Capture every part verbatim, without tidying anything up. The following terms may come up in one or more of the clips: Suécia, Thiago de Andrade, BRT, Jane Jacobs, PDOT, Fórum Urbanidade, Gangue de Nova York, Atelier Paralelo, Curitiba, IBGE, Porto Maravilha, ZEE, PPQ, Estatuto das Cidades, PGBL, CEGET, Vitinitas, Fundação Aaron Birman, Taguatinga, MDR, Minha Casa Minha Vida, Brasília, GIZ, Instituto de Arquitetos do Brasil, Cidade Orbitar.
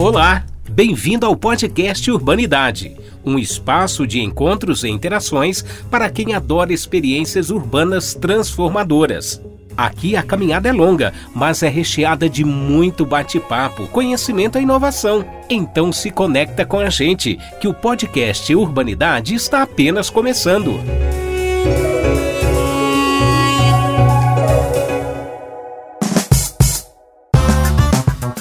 Olá, bem-vindo ao podcast Urbanidade, um espaço de encontros e interações para quem adora experiências urbanas transformadoras. Aqui a caminhada é longa, mas é recheada de muito bate-papo, conhecimento e inovação. Então se conecta com a gente, que o podcast Urbanidade está apenas começando.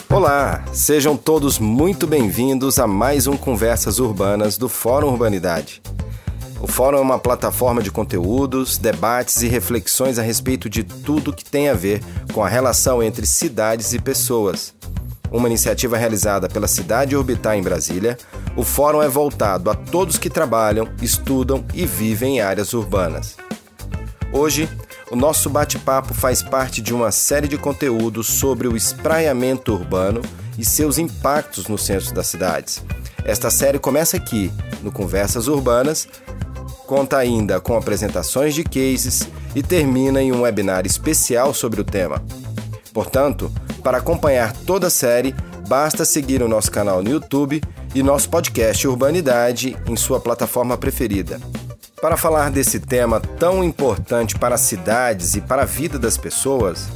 Olá, sejam todos muito bem-vindos a mais um Conversas Urbanas do Fórum Urbanidade. O Fórum é uma plataforma de conteúdos, debates e reflexões a respeito de tudo que tem a ver com a relação entre cidades e pessoas. Uma iniciativa realizada pela Cidade Orbitar em Brasília, o Fórum é voltado a todos que trabalham, estudam e vivem em áreas urbanas. Hoje, o nosso bate-papo faz parte de uma série de conteúdos sobre o espraiamento urbano e seus impactos no centro das cidades. Esta série começa aqui, no Conversas Urbanas, conta ainda com apresentações de cases e termina em um webinar especial sobre o tema. Portanto, para acompanhar toda a série, basta seguir o nosso canal no YouTube e nosso podcast Urbanidade em sua plataforma preferida. Para falar desse tema tão importante para as cidades e para a vida das pessoas,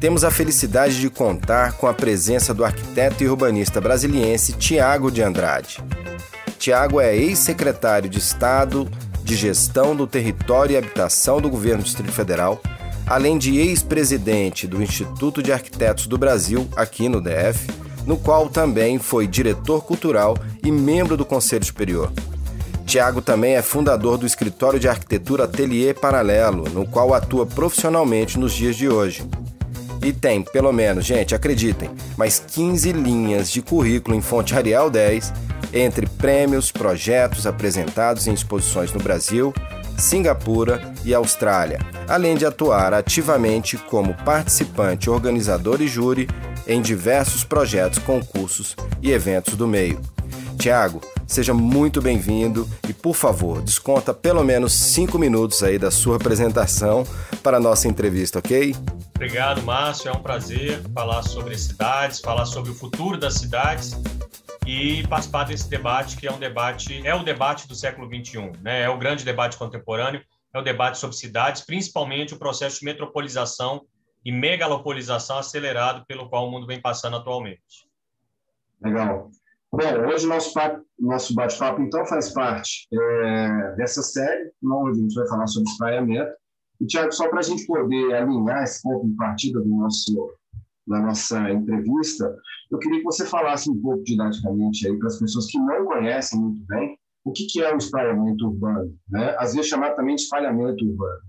temos a felicidade de contar com a presença do arquiteto e urbanista brasiliense Thiago de Andrade. Thiago é ex-secretário de Estado de Gestão do Território e Habitação do Governo do Distrito Federal, além de ex-presidente do Instituto de Arquitetos do Brasil, aqui no D F, no qual também foi diretor cultural e membro do Conselho Superior. Thiago também é fundador do escritório de arquitetura Atelier Paralelo, no qual atua profissionalmente nos dias de hoje. E tem, pelo menos, gente, acreditem, mais quinze linhas de currículo em fonte Arial dez, entre prêmios, projetos apresentados em exposições no Brasil, Singapura e Austrália, além de atuar ativamente como participante, organizador e júri em diversos projetos, concursos e eventos do meio. Thiago, seja muito bem-vindo e, por favor, desconta pelo menos cinco minutos aí da sua apresentação para a nossa entrevista, ok? Obrigado, Márcio. É um prazer falar sobre cidades, falar sobre o futuro das cidades e participar desse debate que é um debate, é o debate do século vinte e um, né? É o grande debate contemporâneo, é o debate sobre cidades, principalmente o processo de metropolização e megalopolização acelerado pelo qual o mundo vem passando atualmente. Legal. Bom, hoje nosso, nosso bate-papo, então, faz parte é, dessa série, onde a gente vai falar sobre espraiamento. E, Thiago, só para a gente poder alinhar esse ponto de partida do nosso, da nossa entrevista, eu queria que você falasse um pouco didaticamente aí para as pessoas que não conhecem muito bem o que, que é o espraiamento urbano, né? Às vezes chamado também de espalhamento urbano.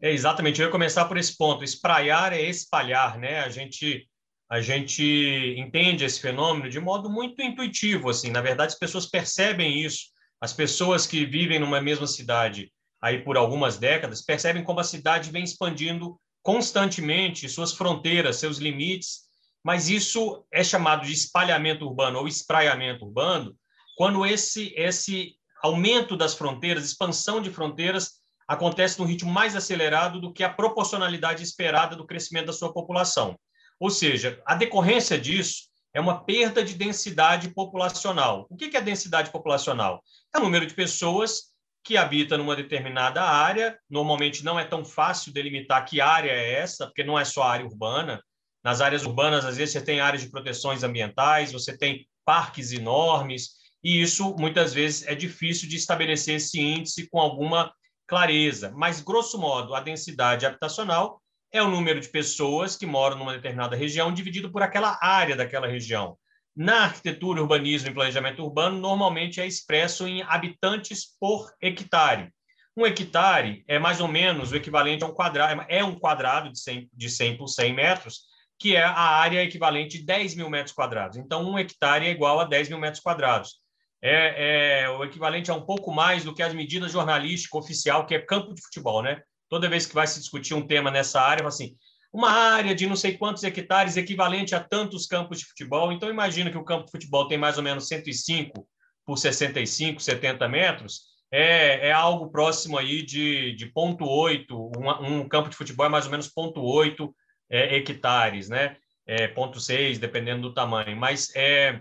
É, exatamente, eu ia começar por esse ponto. Espraiar é espalhar, né? A gente... A gente entende esse fenômeno de modo muito intuitivo, assim. Na verdade, as pessoas percebem isso. As pessoas que vivem numa mesma cidade aí por algumas décadas percebem como a cidade vem expandindo constantemente suas fronteiras, seus limites, mas isso é chamado de espalhamento urbano ou espraiamento urbano, quando esse, esse aumento das fronteiras, expansão de fronteiras, acontece num ritmo mais acelerado do que a proporcionalidade esperada do crescimento da sua população. Ou seja, a decorrência disso é uma perda de densidade populacional. O que é densidade populacional? É o número de pessoas que habitam numa determinada área. Normalmente não é tão fácil delimitar que área é essa, porque não é só a área urbana. Nas áreas urbanas, às vezes, você tem áreas de proteções ambientais, você tem parques enormes, e isso, muitas vezes, é difícil de estabelecer esse índice com alguma clareza. Mas, grosso modo, a densidade habitacional é o número de pessoas que moram numa determinada região dividido por aquela área daquela região. Na arquitetura, urbanismo e planejamento urbano, normalmente é expresso em habitantes por hectare. Um hectare é mais ou menos o equivalente a um quadrado, é um quadrado de cem, de cem por cem metros, que é a área equivalente de dez mil metros quadrados. Então, um hectare é igual a dez mil metros quadrados. É, é o equivalente a um pouco mais do que as medidas jornalísticas oficial, que é campo de futebol, né? Toda vez que vai se discutir um tema nessa área, assim, uma área de não sei quantos hectares equivalente a tantos campos de futebol. Então, imagina que o campo de futebol tem mais ou menos cento e cinco por sessenta e cinco, setenta metros. É, é algo próximo aí de, de zero vírgula oito. Um, um campo de futebol é mais ou menos zero vírgula oito é, hectares, né? é, zero vírgula seis, dependendo do tamanho. Mas é,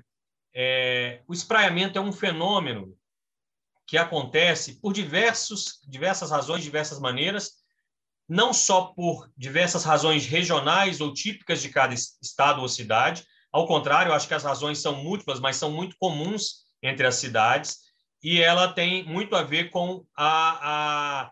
é, o espraiamento é um fenômeno que acontece por diversos, diversas razões, diversas maneiras, não só por diversas razões regionais ou típicas de cada estado ou cidade. Ao contrário, eu acho que as razões são múltiplas, mas são muito comuns entre as cidades, e ela tem muito a ver com a, a,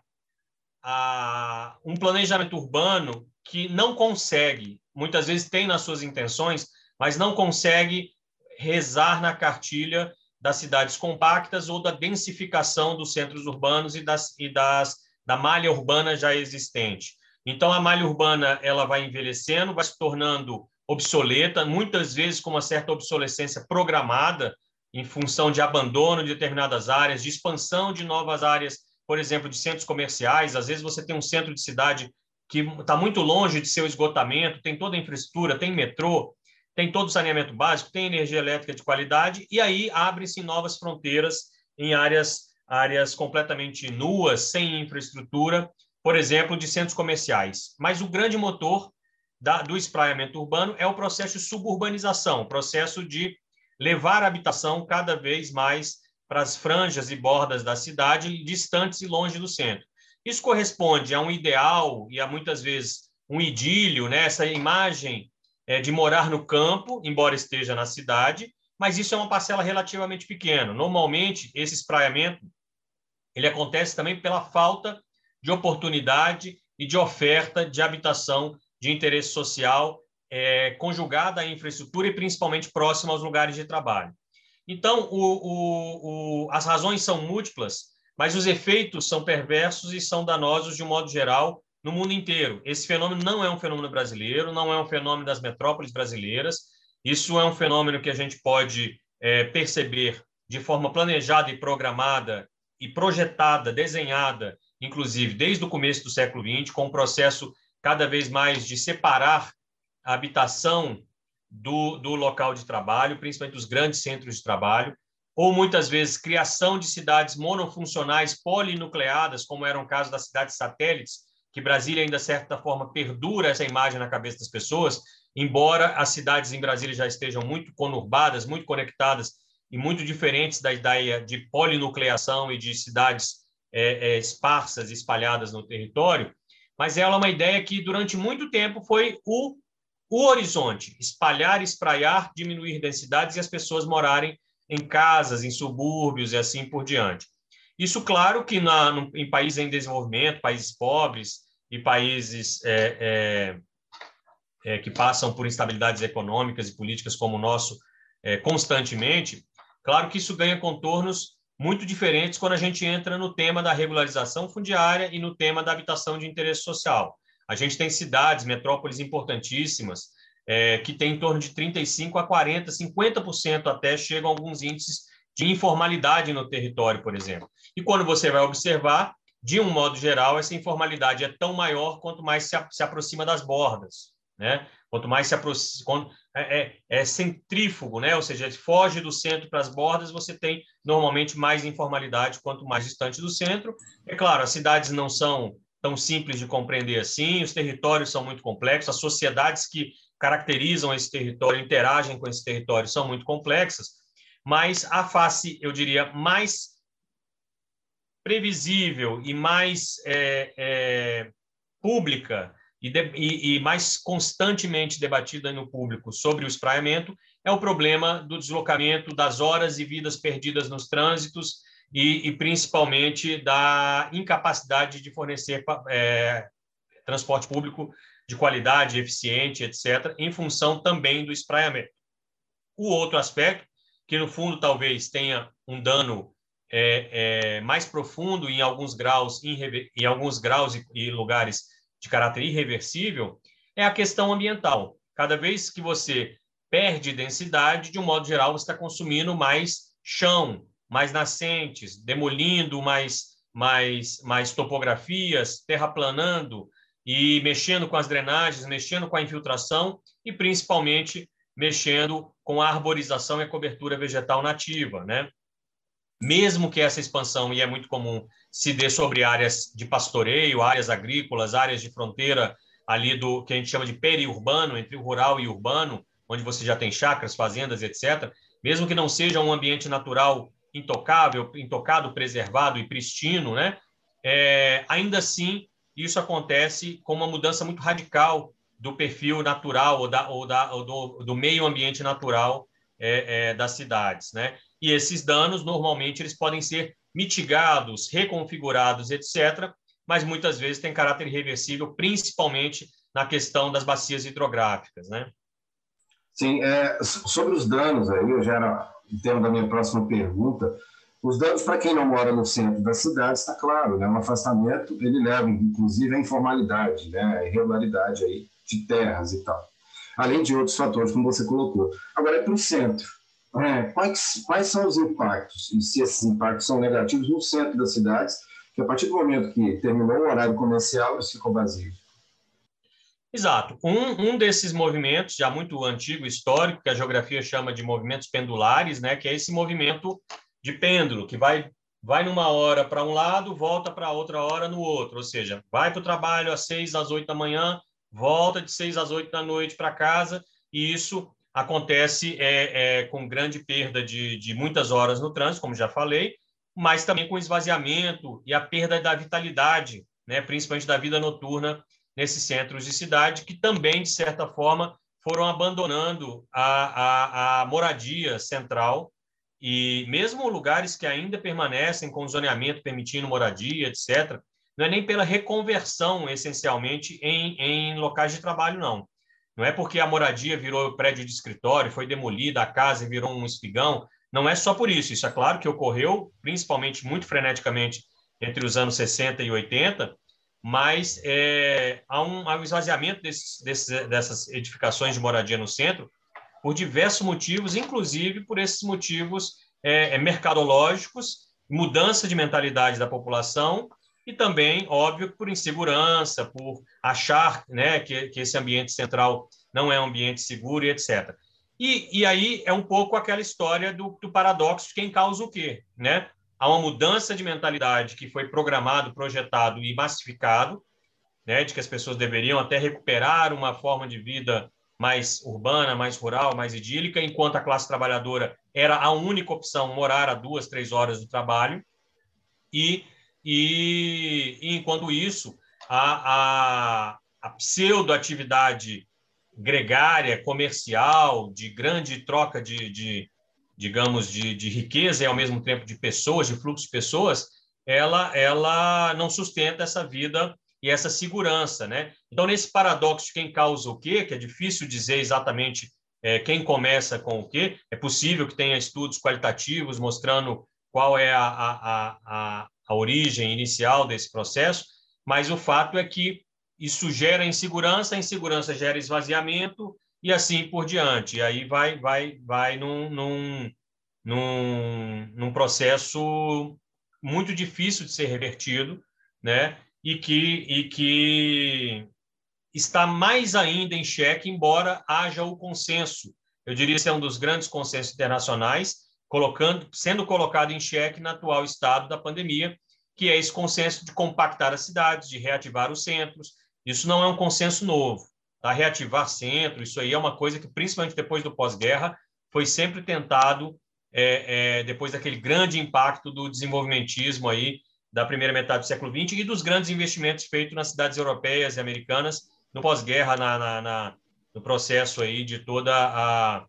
a, um planejamento urbano que não consegue, muitas vezes tem nas suas intenções, mas não consegue rezar na cartilha das cidades compactas ou da densificação dos centros urbanos e, das, e das, da malha urbana já existente. Então, a malha urbana ela vai envelhecendo, vai se tornando obsoleta, muitas vezes com uma certa obsolescência programada, em função de abandono de determinadas áreas, de expansão de novas áreas, por exemplo, de centros comerciais. Às vezes você tem um centro de cidade que está muito longe de seu esgotamento, tem toda a infraestrutura, tem metrô, tem todo o saneamento básico, tem energia elétrica de qualidade, e aí abrem-se novas fronteiras em áreas, áreas completamente nuas, sem infraestrutura, por exemplo, de centros comerciais. Mas o grande motor da, do espraiamento urbano é o processo de suburbanização, o processo de levar a habitação cada vez mais para as franjas e bordas da cidade, distantes e longe do centro. Isso corresponde a um ideal e a, muitas vezes, um idílio, né? Essa imagem é, de morar no campo, embora esteja na cidade, mas isso é uma parcela relativamente pequena. Normalmente, esse espraiamento ele acontece também pela falta de oportunidade e de oferta de habitação de interesse social, É, conjugada à infraestrutura e principalmente próxima aos lugares de trabalho. Então, o, o, o, as razões são múltiplas, mas os efeitos são perversos e são danosos de um modo geral no mundo inteiro. Esse fenômeno não é um fenômeno brasileiro, não é um fenômeno das metrópoles brasileiras, isso é um fenômeno que a gente pode é, perceber de forma planejada e programada e projetada, desenhada, inclusive desde o começo do século vinte, com um processo cada vez mais de separar a habitação do, do local de trabalho, principalmente dos grandes centros de trabalho, ou muitas vezes criação de cidades monofuncionais, polinucleadas, como era o caso das cidades satélites, que Brasília ainda, de certa forma, perdura essa imagem na cabeça das pessoas, embora as cidades em Brasília já estejam muito conurbadas, muito conectadas e muito diferentes da ideia de polinucleação e de cidades é, é, esparsas, espalhadas no território, mas ela é uma ideia que, durante muito tempo, foi o O horizonte, espalhar, espraiar, diminuir densidades e as pessoas morarem em casas, em subúrbios e assim por diante. Isso, claro, que na, no, em países em desenvolvimento, países pobres e países é, é, é, que passam por instabilidades econômicas e políticas como o nosso é, constantemente, claro que isso ganha contornos muito diferentes quando a gente entra no tema da regularização fundiária e no tema da habitação de interesse social. A gente tem cidades, metrópoles importantíssimas, é, que tem em torno de trinta e cinco por cento a quarenta por cento, cinquenta por cento até, chegam alguns índices de informalidade no território, por exemplo. E quando você vai observar, de um modo geral, essa informalidade é tão maior quanto mais se, a, se aproxima das bordas, né? Quanto mais se aproxima... Quando, é, é, é centrífugo, né? Ou seja, foge do centro para as bordas, você tem normalmente mais informalidade quanto mais distante do centro. É claro, as cidades não são tão simples de compreender assim, os territórios são muito complexos, as sociedades que caracterizam esse território, interagem com esse território, são muito complexas, mas a face, eu diria, mais previsível e mais é, é, pública e, de, e, e mais constantemente debatida no público sobre o espraiamento é o problema do deslocamento, das horas e vidas perdidas nos trânsitos, E, e principalmente da incapacidade de fornecer é, transporte público de qualidade, eficiente, etcétera, em função também do espraiamento. O outro aspecto, que no fundo talvez tenha um dano é, é, mais profundo em alguns graus, em, em alguns graus e, e lugares de caráter irreversível, é a questão ambiental. Cada vez que você perde densidade, de um modo geral, você está consumindo mais chão, mais nascentes, demolindo mais, mais, mais topografias, terraplanando e mexendo com as drenagens, mexendo com a infiltração e, principalmente, mexendo com a arborização e a cobertura vegetal nativa, né? Mesmo que essa expansão, e é muito comum, se dê sobre áreas de pastoreio, áreas agrícolas, áreas de fronteira ali do que a gente chama de periurbano, entre o rural e o urbano, onde você já tem chácaras, fazendas, etcétera, mesmo que não seja um ambiente natural intocável, intocado, preservado e pristino, né? É, ainda assim, isso acontece com uma mudança muito radical do perfil natural ou, da, ou, da, ou do, do meio ambiente natural é, é, das cidades, né? E esses danos, normalmente, eles podem ser mitigados, reconfigurados, etcétera, mas muitas vezes tem caráter irreversível, principalmente na questão das bacias hidrográficas, né? Sim, é, sobre os danos, aí eu já era o tema da minha próxima pergunta. Os danos para quem não mora no centro da cidade, está claro, né? Um afastamento, ele leva, inclusive, à informalidade, né? A irregularidade aí de terras e tal, além de outros fatores, como você colocou. Agora, é para o centro. É, quais, quais são os impactos? E se esses impactos são negativos no centro das cidades, que a partir do momento que terminou o horário comercial, eles ficam vazios. Exato. Um, um desses movimentos, já muito antigo, histórico, que a geografia chama de movimentos pendulares, né, que é esse movimento de pêndulo, que vai, vai numa hora para um lado, volta para outra hora no outro. Ou seja, vai para o trabalho às seis, às oito da manhã, volta de seis às oito da noite para casa, e isso acontece é, é, com grande perda de, de muitas horas no trânsito, como já falei, mas também com esvaziamento e a perda da vitalidade, né, principalmente da vida noturna nesses centros de cidade, que também, de certa forma, foram abandonando a, a, a moradia central, e mesmo lugares que ainda permanecem com zoneamento permitindo moradia, etcétera, não é nem pela reconversão, essencialmente, em, em locais de trabalho, não. Não é porque a moradia virou prédio de escritório, foi demolida, a casa virou um espigão. Não é só por isso. Isso é claro que ocorreu, principalmente muito freneticamente, entre os anos sessenta e oitenta, mas é, há, um, há um esvaziamento desses, desses, dessas edificações de moradia no centro por diversos motivos, inclusive por esses motivos é, mercadológicos, mudança de mentalidade da população e também, óbvio, por insegurança, por achar, né, que, que esse ambiente central não é um ambiente seguro, e etcétera. E, e aí é um pouco aquela história do, do paradoxo de quem causa o quê, né? Há uma mudança de mentalidade que foi programado, projetado e massificado, né, de que as pessoas deveriam até recuperar uma forma de vida mais urbana, mais rural, mais idílica, enquanto a classe trabalhadora era a única opção morar a duas, três horas do trabalho. E, e, e enquanto isso, a, a, a pseudoatividade gregária, comercial, de grande troca de, de digamos, de, de riqueza e, ao mesmo tempo, de pessoas, de fluxo de pessoas, ela, ela não sustenta essa vida e essa segurança, né? Então, nesse paradoxo de quem causa o quê, que é difícil dizer exatamente é, quem começa com o quê, é possível que tenha estudos qualitativos mostrando qual é a, a, a, a origem inicial desse processo, mas o fato é que isso gera insegurança, a insegurança gera esvaziamento e assim por diante. E aí vai, vai, vai num, num, num, num processo muito difícil de ser revertido, né? E que, e que está mais ainda em xeque, embora haja o consenso. Eu diria que esse é um dos grandes consensos internacionais, colocando, sendo colocado em xeque no atual estado da pandemia, que é esse consenso de compactar as cidades, de reativar os centros. Isso não é um consenso novo, tá? Reativar centro, isso aí é uma coisa que, principalmente depois do pós-guerra, foi sempre tentado, é, é, depois daquele grande impacto do desenvolvimentismo aí, da primeira metade do século vinte e dos grandes investimentos feitos nas cidades europeias e americanas no pós-guerra, na, na, na, no processo aí de toda a,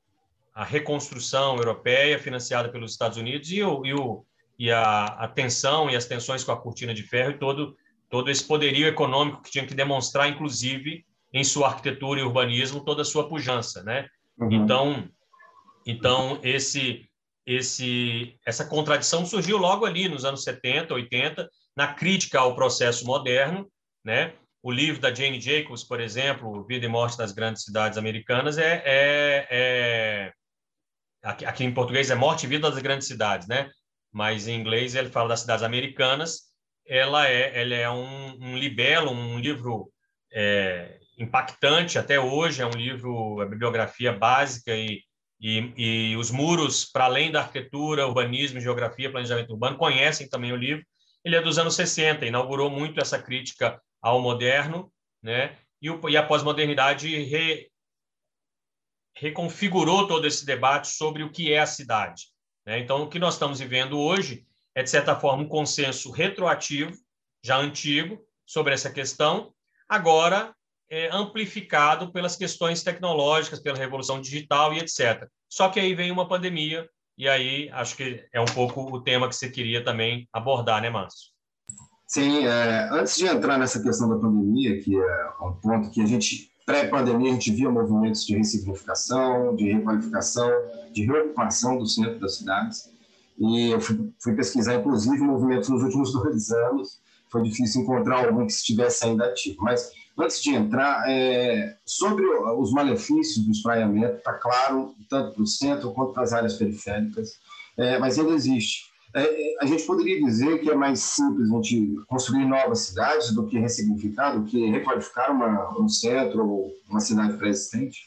a reconstrução europeia financiada pelos Estados Unidos e o, e, o, e a, a tensão e as tensões com a cortina de ferro e todo todo esse poderio econômico que tinha que demonstrar, inclusive, em sua arquitetura e urbanismo, toda a sua pujança, né? Uhum. Então, então esse, esse, essa contradição surgiu logo ali nos anos setenta, oitenta, na crítica ao processo moderno, né? O livro da Jane Jacobs, por exemplo, Vida e Morte das Grandes Cidades Americanas, é, é, é aqui, aqui em português é Morte e Vida das Grandes Cidades, né? Mas em inglês ele fala das cidades americanas. Ela é, ela é um, um libelo, um livro é, impactante até hoje, é um livro, a bibliografia básica e, e, e os muros, para além da arquitetura, urbanismo, geografia, planejamento urbano, conhecem também o livro. Ele é dos anos sessenta, inaugurou muito essa crítica ao moderno, né? e, o, e a pós-modernidade re, reconfigurou todo esse debate sobre o que é a cidade, né? Então, o que nós estamos vivendo hoje é, de certa forma, um consenso retroativo, já antigo, sobre essa questão, agora é, amplificado pelas questões tecnológicas, pela revolução digital e etcétera. Só que aí vem uma pandemia, e aí acho que é um pouco o tema que você queria também abordar, né, Márcio? Sim, é, antes de entrar nessa questão da pandemia, que é um ponto que a gente, pré-pandemia, a gente via movimentos de ressignificação, de requalificação, de reocupação do centro das cidades, e eu fui, fui pesquisar, inclusive, movimentos nos últimos dois anos, foi difícil encontrar algum que estivesse ainda ativo. Mas, antes de entrar, é, sobre os malefícios do espraiamento, está claro, tanto para o centro quanto para as áreas periféricas, é, mas ele existe. É, a gente poderia dizer que é mais simples a gente construir novas cidades do que ressignificar, do que requalificar uma, um centro ou uma cidade pré-existente?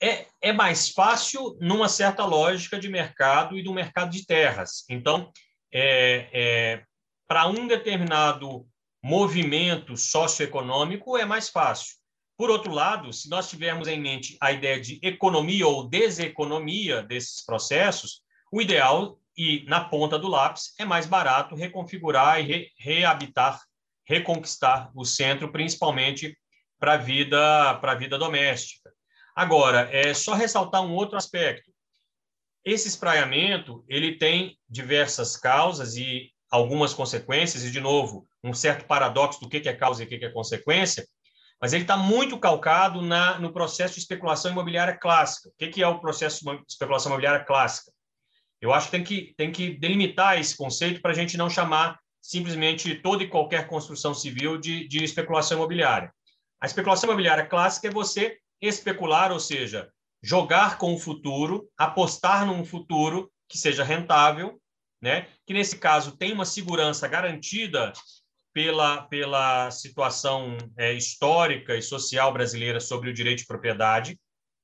É, é mais fácil numa certa lógica de mercado e do mercado de terras. Então, É, é, para um determinado movimento socioeconômico é mais fácil. Por outro lado, se nós tivermos em mente a ideia de economia ou deseconomia desses processos, o ideal, e na ponta do lápis, é mais barato reconfigurar e re, reabitar, reconquistar o centro, principalmente para a vida, para a vida doméstica. Agora, é só ressaltar um outro aspecto. Esse espraiamento ele tem diversas causas e algumas consequências, e, de novo, um certo paradoxo do que é causa e o que é consequência, mas ele está muito calcado na, no processo de especulação imobiliária clássica. O que é o processo de especulação imobiliária clássica? Eu acho que tem que, tem que delimitar esse conceito para a gente não chamar simplesmente toda e qualquer construção civil de, de especulação imobiliária. A especulação imobiliária clássica é você especular, ou seja, jogar com o futuro, apostar num futuro que seja rentável, né? Que, nesse caso, tem uma segurança garantida pela, pela situação é, histórica e social brasileira sobre o direito de propriedade,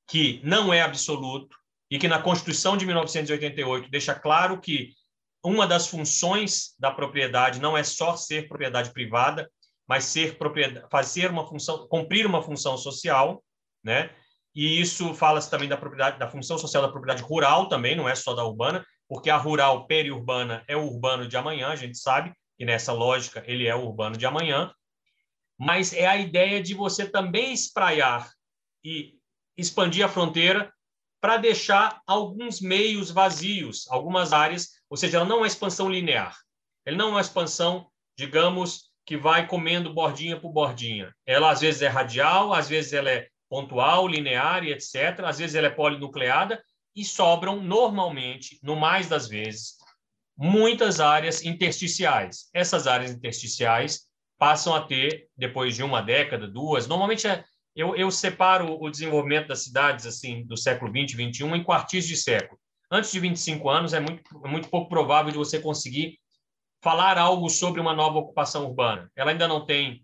que não é absoluto e que, na Constituição de mil novecentos e oitenta e oito, deixa claro que uma das funções da propriedade não é só ser propriedade privada, mas ser propriedade, fazer uma função, cumprir uma função social, né? E isso fala-se também da propriedade, da função social da propriedade rural também, não é só da urbana, porque a rural periurbana é o urbano de amanhã, a gente sabe que nessa lógica ele é o urbano de amanhã, mas é a ideia de você também espraiar e expandir a fronteira para deixar alguns meios vazios, algumas áreas, ou seja, ela não é uma expansão linear, ela não é uma expansão, digamos, que vai comendo bordinha por bordinha. Ela às vezes é radial, às vezes ela é pontual, linear e etcétera. Às vezes ela é polinucleada e sobram normalmente, no mais das vezes, muitas áreas intersticiais. Essas áreas intersticiais passam a ter, depois de uma década, duas, normalmente é, eu, eu separo o desenvolvimento das cidades assim do século vinte, vinte e um em quartis de século. Antes de vinte e cinco anos é muito, muito pouco provável de você conseguir falar algo sobre uma nova ocupação urbana. Ela ainda não tem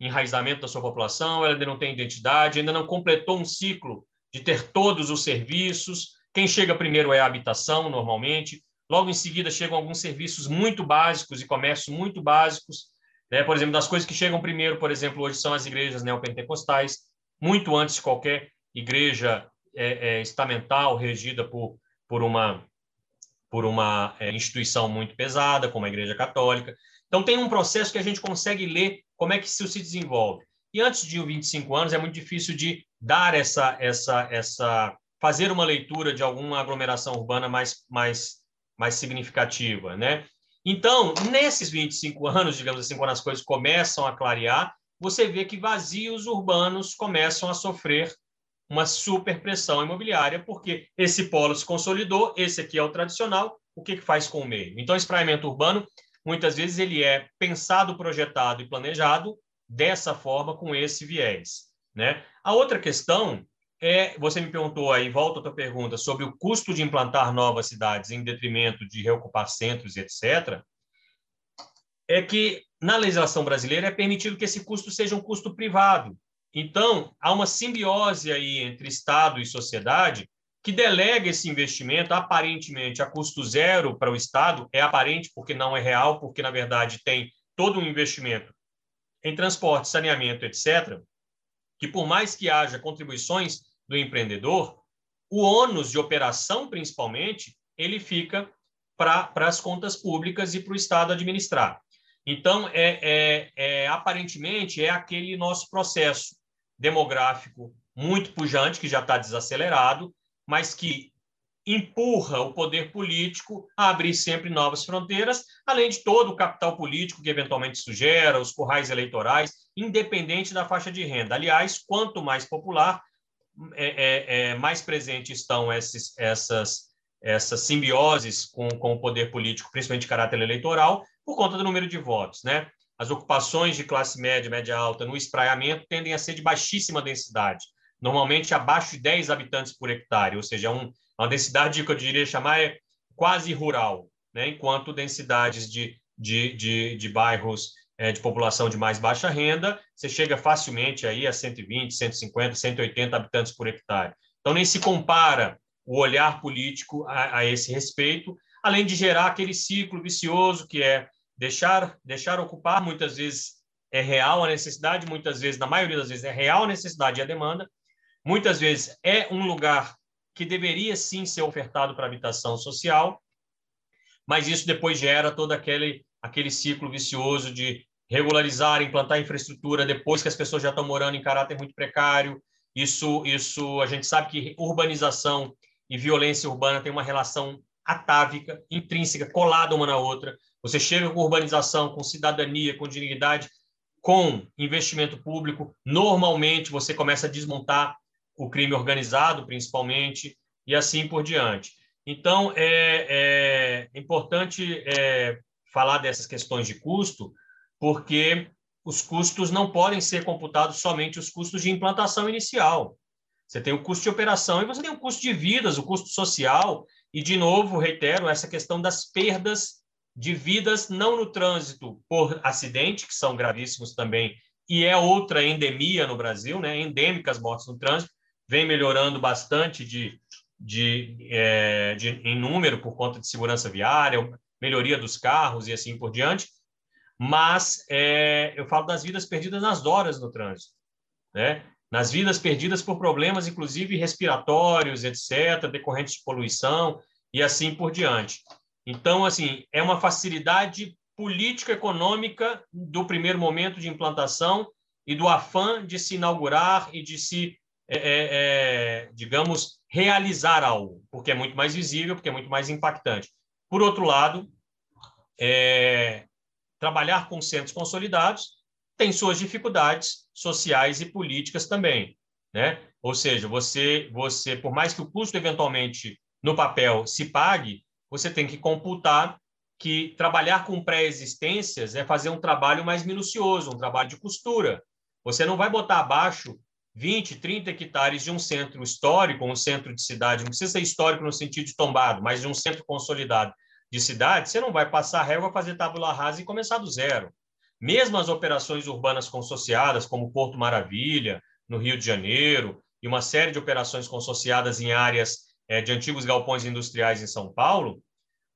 enraizamento da sua população, ela ainda não tem identidade, ainda não completou um ciclo de ter todos os serviços. Quem chega primeiro é a habitação, normalmente. Logo em seguida chegam alguns serviços muito básicos e comércios muito básicos, né? Por exemplo, das coisas que chegam primeiro, por exemplo, hoje são as igrejas neopentecostais, muito antes de qualquer igreja é, é, estamental regida por, por uma, por uma é, instituição muito pesada, como a Igreja Católica. Então, tem um processo que a gente consegue ler como é que isso se desenvolve. E antes de vinte e cinco anos, é muito difícil de dar essa, essa, essa, fazer uma leitura de alguma aglomeração urbana mais, mais, mais significativa, né? Então, nesses vinte e cinco anos, digamos assim, quando as coisas começam a clarear, você vê que vazios urbanos começam a sofrer uma superpressão imobiliária, porque esse polo se consolidou, esse aqui é o tradicional, o que, que faz com o meio? Então, espraiamento urbano, muitas vezes ele é pensado, projetado e planejado dessa forma, com esse viés, né? A outra questão é, você me perguntou aí, volta a tua pergunta, sobre o custo de implantar novas cidades em detrimento de reocupar centros, etcétera. É que na legislação brasileira é permitido que esse custo seja um custo privado. Então, há uma simbiose aí entre Estado e sociedade que delega esse investimento, aparentemente, a custo zero para o Estado. É aparente porque não é real, porque, na verdade, tem todo um investimento em transporte, saneamento, etcétera, que por mais que haja contribuições do empreendedor, o ônus de operação, principalmente, ele fica para as contas públicas e para o Estado administrar. Então, é, é, é, aparentemente, é aquele nosso processo demográfico muito pujante, que já está desacelerado, mas que empurra o poder político a abrir sempre novas fronteiras, além de todo o capital político que eventualmente isso gera, os currais eleitorais, independente da faixa de renda. Aliás, quanto mais popular, é, é, é, mais presentes estão esses, essas, essas simbioses com, com o poder político, principalmente de caráter eleitoral, por conta do número de votos, né? As ocupações de classe média, média alta, no espraiamento, tendem a ser de baixíssima densidade, normalmente abaixo de dez habitantes por hectare, ou seja, um, uma densidade que eu diria chamar é quase rural, né? Enquanto densidades de, de, de, de bairros é, de população de mais baixa renda, você chega facilmente aí a cento e vinte, cento e cinquenta, cento e oitenta habitantes por hectare. Então, nem se compara o olhar político a, a esse respeito, além de gerar aquele ciclo vicioso que é Deixar, deixar ocupar, muitas vezes é real a necessidade, muitas vezes, na maioria das vezes, é real a necessidade e a demanda, muitas vezes é um lugar que deveria sim ser ofertado para habitação social, mas isso depois gera todo aquele, aquele ciclo vicioso de regularizar, implantar infraestrutura depois que as pessoas já estão morando em caráter muito precário. Isso, isso a gente sabe que urbanização e violência urbana tem uma relação atávica, intrínseca, colada uma na outra. Você chega com urbanização, com cidadania, com dignidade, com investimento público, normalmente você começa a desmontar o crime organizado, principalmente, e assim por diante. Então, é, é importante é, falar dessas questões de custo, porque os custos não podem ser computados somente os custos de implantação inicial. Você tem o custo de operação e você tem o custo de vidas, o custo social, e, de novo, reitero, essa questão das perdas de vidas, não no trânsito por acidente, que são gravíssimos também, e é outra endemia no Brasil, né? Endêmicas mortes no trânsito, vem melhorando bastante de, de, é, de, em número por conta de segurança viária, melhoria dos carros e assim por diante, mas é, eu falo das vidas perdidas nas horas no trânsito, né? Nas vidas perdidas por problemas, inclusive, respiratórios, etcétera, decorrentes de poluição e assim por diante. Então, assim, é uma facilidade político-econômica do primeiro momento de implantação e do afã de se inaugurar e de se, é, é, digamos, realizar algo, porque é muito mais visível, porque é muito mais impactante. Por outro lado, é, trabalhar com centros consolidados tem suas dificuldades sociais e políticas também, né? Ou seja, você, você, por mais que o custo eventualmente no papel se pague, você tem que computar que trabalhar com pré-existências é fazer um trabalho mais minucioso, um trabalho de costura. Você não vai botar abaixo vinte, trinta hectares de um centro histórico, um centro de cidade, não precisa ser histórico no sentido de tombado, mas de um centro consolidado de cidade, você não vai passar a régua, fazer tabula rasa e começar do zero. Mesmo as operações urbanas consociadas, como Porto Maravilha, no Rio de Janeiro, e uma série de operações consociadas em áreas de antigos galpões industriais em São Paulo,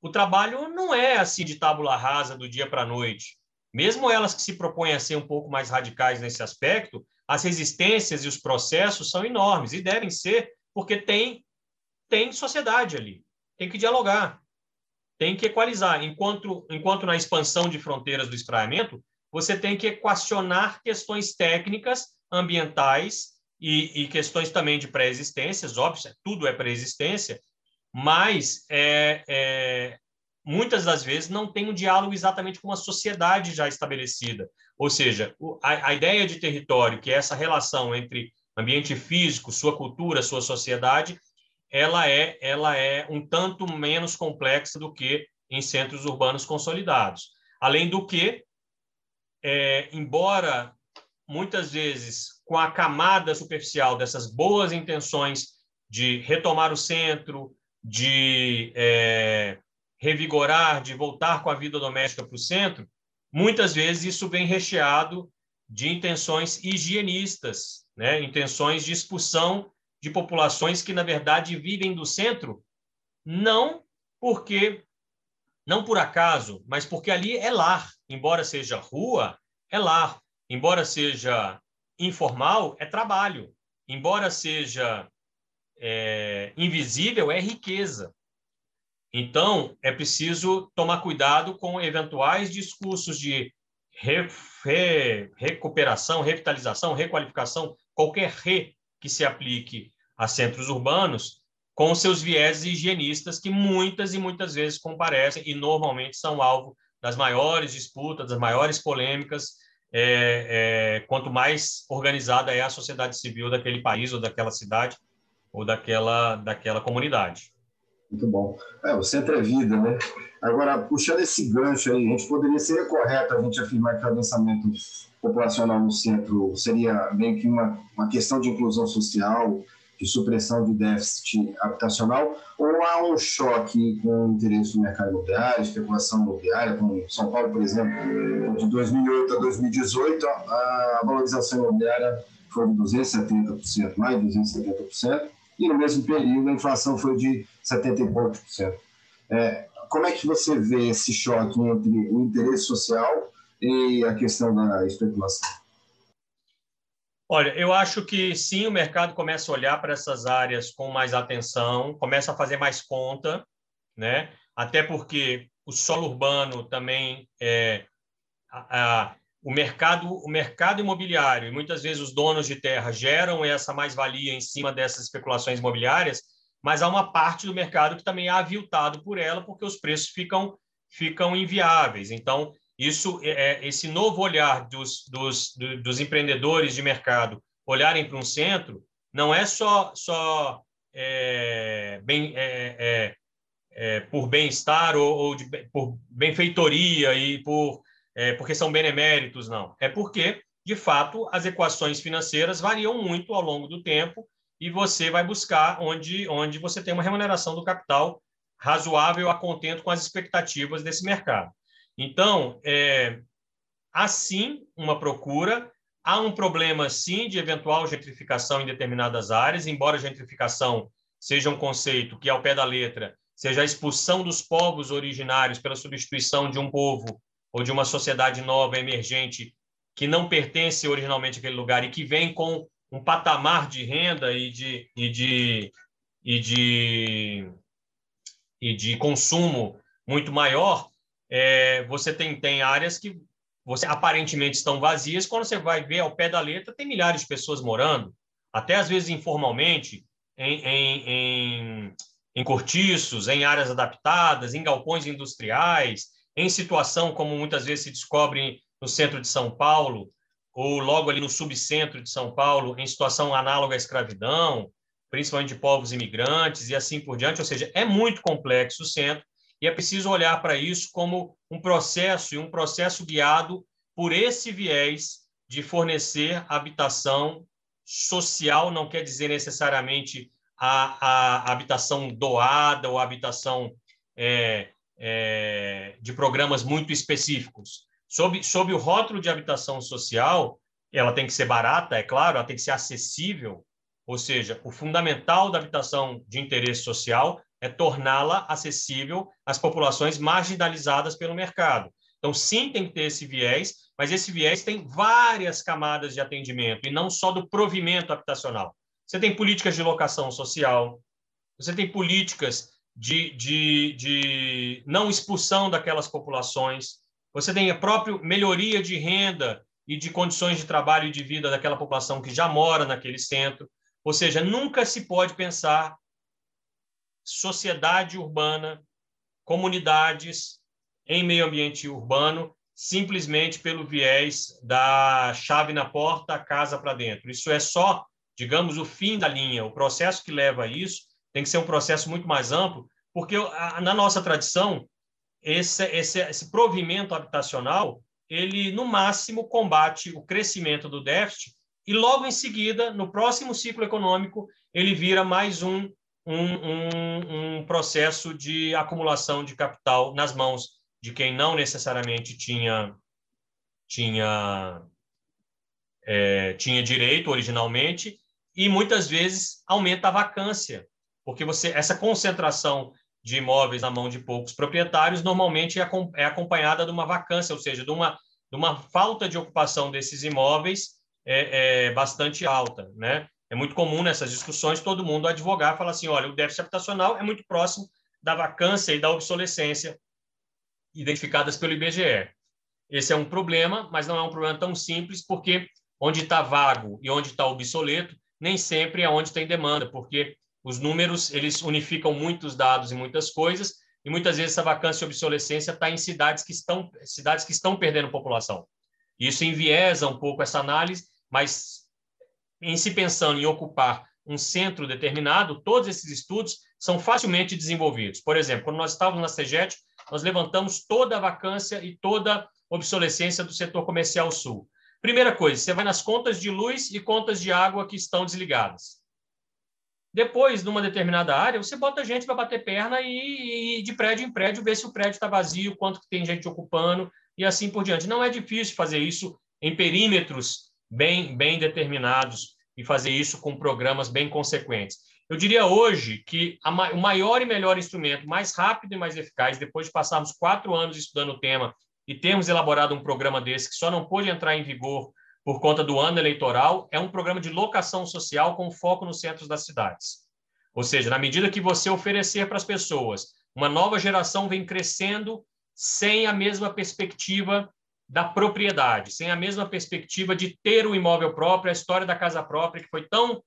o trabalho não é assim de tábula rasa do dia para a noite. Mesmo elas que se propõem a ser um pouco mais radicais nesse aspecto, as resistências e os processos são enormes e devem ser, porque tem, tem sociedade ali, tem que dialogar, tem que equalizar. Enquanto, enquanto na expansão de fronteiras do espraiamento, você tem que equacionar questões técnicas, ambientais, E, e questões também de pré-existências, óbvio, tudo é pré-existência, mas é, é, muitas das vezes não tem um diálogo exatamente com uma sociedade já estabelecida. Ou seja, o, a, a ideia de território, que é essa relação entre ambiente físico, sua cultura, sua sociedade, ela é, ela é um tanto menos complexa do que em centros urbanos consolidados. Além do que, é, embora muitas vezes com a camada superficial dessas boas intenções de retomar o centro, de é, revigorar, de voltar com a vida doméstica para o centro, muitas vezes isso vem recheado de intenções higienistas, né? Intenções de expulsão de populações que, na verdade, vivem do centro, não porque, não por acaso, mas porque ali é lar, embora seja rua, é lar. embora seja informal, é trabalho. Embora seja é, invisível, é riqueza. Então, é preciso tomar cuidado com eventuais discursos de re, re, recuperação, revitalização, requalificação, qualquer re que se aplique a centros urbanos, com seus vieses higienistas que muitas e muitas vezes comparecem e normalmente são alvo das maiores disputas, das maiores polêmicas, é, é, quanto mais organizada é a sociedade civil daquele país ou daquela cidade ou daquela, daquela comunidade. Muito bom. É, o centro é vida, né? Agora, puxando esse gancho aí, a gente poderia, seria correto a gente afirmar que o adensamento populacional no centro seria meio que uma, uma questão de inclusão social, de supressão de déficit habitacional, ou há um choque com o interesse do mercado imobiliário, especulação imobiliária, como São Paulo, por exemplo, de dois mil e oito a dois mil e dezoito, a valorização imobiliária foi de duzentos e setenta por cento, mais de duzentos e setenta por cento, e no mesmo período a inflação foi de setenta e poucos por cento. É, como é que você vê esse choque entre o interesse social e a questão da especulação? Olha, eu acho que sim, o mercado começa a olhar para essas áreas com mais atenção, começa a fazer mais conta, né? Até porque o solo urbano também é a, a, o mercado, o mercado imobiliário, e muitas vezes os donos de terra geram essa mais-valia em cima dessas especulações imobiliárias, mas há uma parte do mercado que também é aviltado por ela, porque os preços ficam, ficam inviáveis. Então, isso, é, esse novo olhar dos, dos, dos empreendedores de mercado olharem para um centro não é só, só é, bem, é, é, é, por bem-estar ou, ou de, por benfeitoria e por... É porque são beneméritos, não. É porque, de fato, as equações financeiras variam muito ao longo do tempo e você vai buscar onde, onde você tem uma remuneração do capital razoável a contento com as expectativas desse mercado. Então, é, há sim uma procura, há um problema, sim, de eventual gentrificação em determinadas áreas, embora gentrificação seja um conceito que, ao pé da letra, seja a expulsão dos povos originários pela substituição de um povo ou de uma sociedade nova, emergente, que não pertence originalmente àquele lugar e que vem com um patamar de renda e de, e de, e de, e de consumo muito maior, é, você tem, tem áreas que você, aparentemente estão vazias, quando você vai ver ao pé da letra, tem milhares de pessoas morando, até às vezes informalmente, em, em, em, em cortiços, em áreas adaptadas, em galpões industriais, em situação como muitas vezes se descobre no centro de São Paulo ou logo ali no subcentro de São Paulo, em situação análoga à escravidão, principalmente de povos imigrantes e assim por diante. Ou seja, é muito complexo o centro e é preciso olhar para isso como um processo e um processo guiado por esse viés de fornecer habitação social, não quer dizer necessariamente a, a habitação doada ou a habitação... É, É, de programas muito específicos. Sob, sob o rótulo de habitação social, ela tem que ser barata, é claro, ela tem que ser acessível, ou seja, o fundamental da habitação de interesse social é torná-la acessível às populações marginalizadas pelo mercado. Então, sim, tem que ter esse viés, mas esse viés tem várias camadas de atendimento, e não só do provimento habitacional. Você tem políticas de locação social, você tem políticas De, de, de não expulsão daquelas populações, você tem a própria melhoria de renda e de condições de trabalho e de vida daquela população que já mora naquele centro, ou seja, nunca se pode pensar sociedade urbana, comunidades em meio ambiente urbano, simplesmente pelo viés da chave na porta, casa para dentro. Isso é só, digamos, o fim da linha, o processo que leva a isso, tem que ser um processo muito mais amplo, porque na nossa tradição, esse, esse, esse provimento habitacional, ele no máximo combate o crescimento do déficit e logo em seguida, no próximo ciclo econômico, ele vira mais um, um, um, um processo de acumulação de capital nas mãos de quem não necessariamente tinha, tinha, é, tinha direito originalmente e muitas vezes aumenta a vacância. Porque você, essa concentração de imóveis na mão de poucos proprietários normalmente é acompanhada de uma vacância, ou seja, de uma, de uma falta de ocupação desses imóveis é, é bastante alta, né? É muito comum nessas discussões todo mundo advogar, falar assim, olha, o déficit habitacional é muito próximo da vacância e da obsolescência identificadas pelo I B G E. Esse é um problema, mas não é um problema tão simples, porque onde está vago e onde está obsoleto, nem sempre é onde tem demanda, porque os números eles unificam muitos dados e muitas coisas, e muitas vezes essa vacância e obsolescência está em cidades que estão, cidades que estão perdendo população. Isso enviesa um pouco essa análise, mas em se pensando em ocupar um centro determinado, todos esses estudos são facilmente desenvolvidos. Por exemplo, quando nós estávamos na CEGET, nós levantamos toda a vacância e toda a obsolescência do setor comercial sul. Primeira coisa, você vai nas contas de luz e contas de água que estão desligadas. Depois, numa determinada área, você bota gente para bater perna e, e de prédio em prédio, ver se o prédio está vazio, quanto que tem gente ocupando e assim por diante. Não é difícil fazer isso em perímetros bem, bem determinados e fazer isso com programas bem consequentes. Eu diria hoje que a, o maior e melhor instrumento, mais rápido e mais eficaz, depois de passarmos quatro anos estudando o tema e termos elaborado um programa desse que só não pôde entrar em vigor por conta do ano eleitoral, é um programa de locação social com foco nos centros das cidades. Ou seja, na medida que você oferecer para as pessoas, uma nova geração vem crescendo sem a mesma perspectiva da propriedade, sem a mesma perspectiva de ter o imóvel próprio, a história da casa própria, que foi tão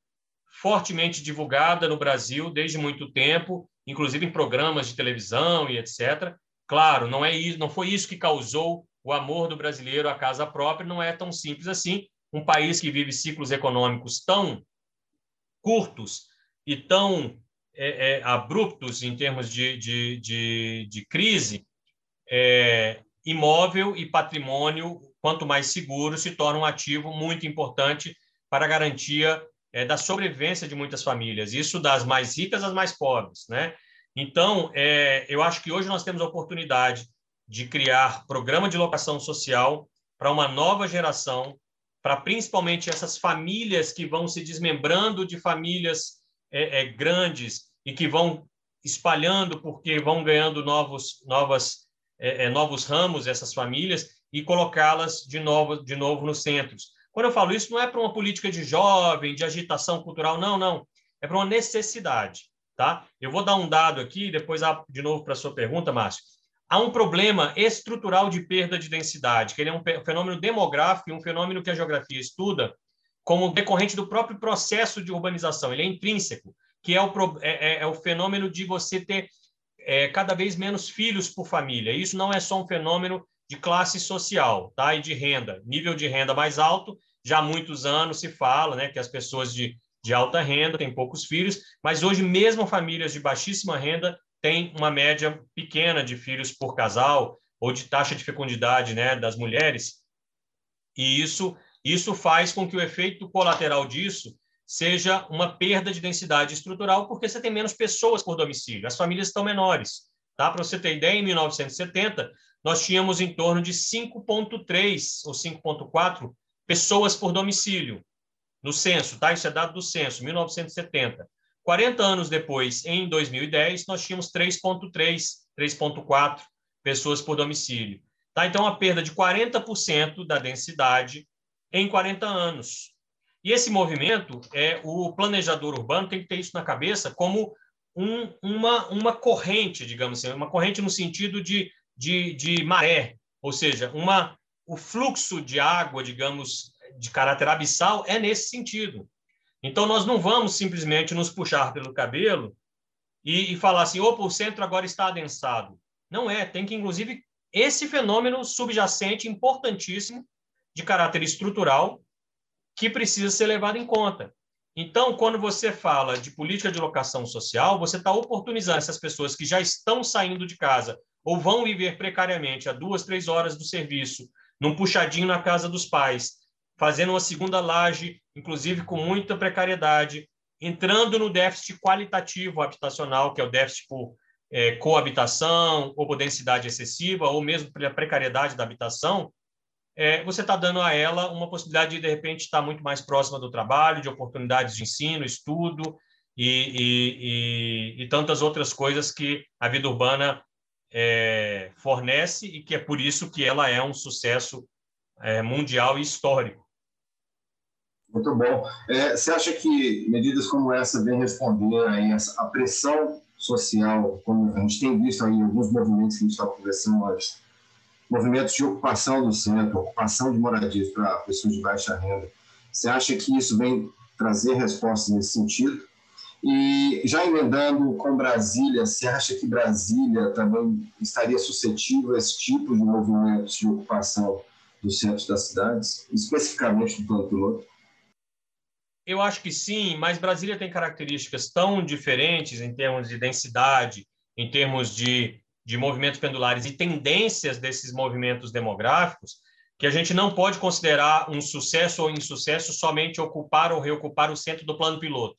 fortemente divulgada no Brasil desde muito tempo, inclusive em programas de televisão e etcétera. Claro, não, é isso, não foi isso que causou o amor do brasileiro à casa própria, não é tão simples assim. Um país que vive ciclos econômicos tão curtos e tão é, é, abruptos em termos de, de, de, de crise, é, imóvel e patrimônio, quanto mais seguro, se torna um ativo muito importante para a garantia é, da sobrevivência de muitas famílias. Isso das mais ricas às mais pobres, né? Então, é, eu acho que hoje nós temos a oportunidade de criar programa de locação social para uma nova geração, para principalmente essas famílias que vão se desmembrando de famílias é, é, grandes e que vão espalhando porque vão ganhando novos, novas, é, é, novos ramos, essas famílias, e colocá-las de novo, de novo nos centros. Quando eu falo isso, não é para uma política de jovem, de agitação cultural, não, não. É para uma necessidade. Tá? Eu vou dar um dado aqui, depois abro de novo para a sua pergunta, Márcio. Há um problema estrutural de perda de densidade, que ele é um fenômeno demográfico e um fenômeno que a geografia estuda como decorrente do próprio processo de urbanização. Ele é intrínseco, que é o, é, é o fenômeno de você ter é, cada vez menos filhos por família. Isso não é só um fenômeno de classe social, tá? E de renda. Nível de renda mais alto, já há muitos anos se fala, né, que as pessoas de, de alta renda têm poucos filhos, mas hoje mesmo famílias de baixíssima renda tem uma média pequena de filhos por casal ou de taxa de fecundidade, né, das mulheres, e isso, isso faz com que o efeito colateral disso seja uma perda de densidade estrutural, porque você tem menos pessoas por domicílio, as famílias estão menores. Tá? Para você ter ideia, em mil novecentos e setenta, nós tínhamos em torno de cinco vírgula três ou cinco vírgula quatro pessoas por domicílio no censo, tá? Isso é dado do censo, mil novecentos e setenta. quarenta anos depois, em dois mil e dez, nós tínhamos três vírgula três, três vírgula quatro pessoas por domicílio. Tá? Então, a perda de quarenta por cento da densidade em quarenta anos. E esse movimento, é, o planejador urbano tem que ter isso na cabeça como um, uma, uma corrente, digamos assim, uma corrente no sentido de, de, de maré, ou seja, uma, o fluxo de água, digamos, de caráter abissal é nesse sentido. Então, nós não vamos simplesmente nos puxar pelo cabelo e, e falar assim, opa, o centro agora está adensado. Não é, tem que, inclusive, esse fenômeno subjacente importantíssimo de caráter estrutural que precisa ser levado em conta. Então, quando você fala de política de locação social, você está oportunizando essas pessoas que já estão saindo de casa ou vão viver precariamente a duas, três horas do serviço, num puxadinho na casa dos pais, fazendo uma segunda laje, inclusive com muita precariedade, entrando no déficit qualitativo habitacional, que é o déficit por é, coabitação, ou por densidade excessiva, ou mesmo pela precariedade da habitação, é, você está dando a ela uma possibilidade de, de repente, estar muito mais próxima do trabalho, de oportunidades de ensino, estudo e, e, e, e tantas outras coisas que a vida urbana é, fornece e que é por isso que ela é um sucesso é, mundial e histórico. Muito bom. É, você acha que medidas como essa vêm responder aí essa, a pressão social, como a gente tem visto aí em alguns movimentos que a gente estava conversando antes, movimentos de ocupação do centro, ocupação de moradias para pessoas de baixa renda? Você acha que isso vem trazer respostas nesse sentido? E já emendando com Brasília, você acha que Brasília também estaria suscetível a esse tipo de movimentos de ocupação dos centros das cidades, especificamente do plano piloto? Eu acho que sim, mas Brasília tem características tão diferentes em termos de densidade, em termos de, de movimentos pendulares e tendências desses movimentos demográficos, que a gente não pode considerar um sucesso ou insucesso somente ocupar ou reocupar o centro do plano piloto.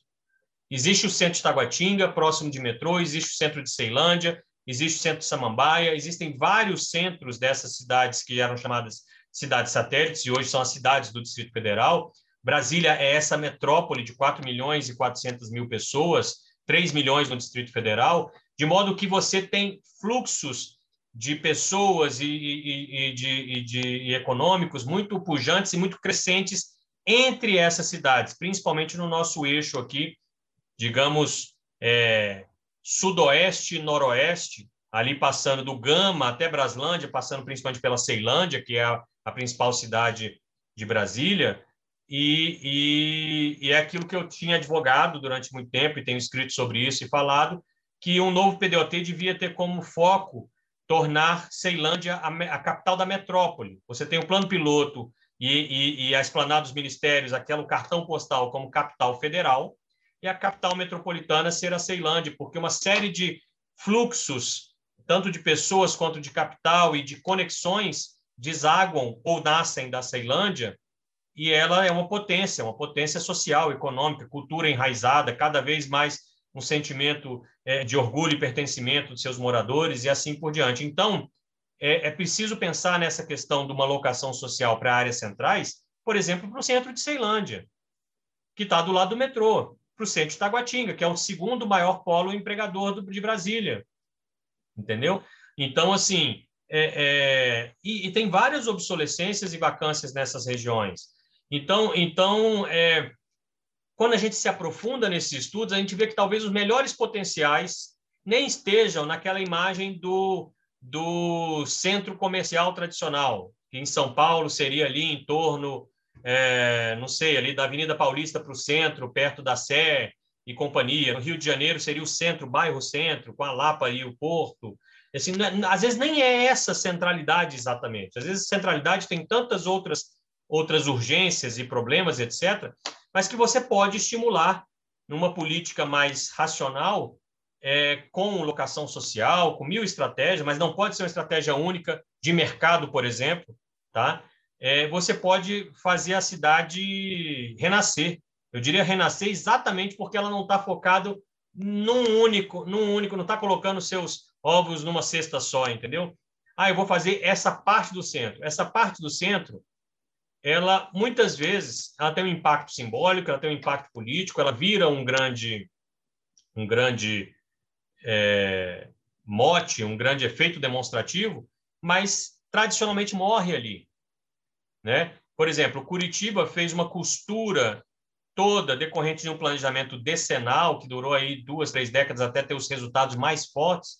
Existe o centro de Taguatinga, próximo de metrô, existe o centro de Ceilândia, existe o centro de Samambaia, existem vários centros dessas cidades que eram chamadas cidades satélites e hoje são as cidades do Distrito Federal. Brasília é essa metrópole de quatro milhões e quatrocentas mil pessoas, três milhões no Distrito Federal, de modo que você tem fluxos de pessoas e, e, e, de, e de econômicos muito pujantes e muito crescentes entre essas cidades, principalmente no nosso eixo aqui, digamos, é, sudoeste, noroeste, ali passando do Gama até Braslândia, passando principalmente pela Ceilândia, que é a, a principal cidade de Brasília, e, e, e é aquilo que eu tinha advogado durante muito tempo, e tenho escrito sobre isso e falado, que um novo P D O T devia ter como foco tornar Ceilândia a, a capital da metrópole. Você tem o plano piloto e, e, e a esplanada dos ministérios, aquele cartão postal como capital federal, e a capital metropolitana ser a Ceilândia, porque uma série de fluxos, tanto de pessoas quanto de capital e de conexões, desaguam ou nascem da Ceilândia, e ela é uma potência, uma potência social, econômica, cultura enraizada, cada vez mais um sentimento de orgulho e pertencimento de seus moradores e assim por diante. Então, é preciso pensar nessa questão de uma locação social para áreas centrais, por exemplo, para o centro de Ceilândia, que está do lado do metrô, para o centro de Taguatinga, que é o segundo maior polo empregador de Brasília, entendeu? Então, assim, é, é, e, e tem várias obsolescências e vacâncias nessas regiões. Então, então é, quando a gente se aprofunda nesses estudos, a gente vê que talvez os melhores potenciais nem estejam naquela imagem do, do centro comercial tradicional, que em São Paulo seria ali em torno... É, não sei, ali da Avenida Paulista para o centro, perto da Sé e companhia. No Rio de Janeiro seria o centro, o bairro centro, com a Lapa e o Porto. Assim, às vezes nem é essa centralidade exatamente. Às vezes a centralidade tem tantas outras, outras urgências e problemas, etcétera, mas que você pode estimular numa política mais racional, é, com locação social, com mil estratégias, mas não pode ser uma estratégia única de mercado, por exemplo, tá? É, você pode fazer a cidade renascer. Eu diria renascer exatamente porque ela não está focada num único, num único, não está colocando seus ovos numa cesta só, entendeu? Ah, eu vou fazer essa parte do centro. Essa parte do centro, ela muitas vezes ela tem um impacto simbólico, ela tem um impacto político, ela vira um grande, um grande é, mote, um grande efeito demonstrativo, mas tradicionalmente morre ali. Né? Por exemplo, Curitiba fez uma costura toda decorrente de um planejamento decenal que durou aí duas, três décadas até ter os resultados mais fortes,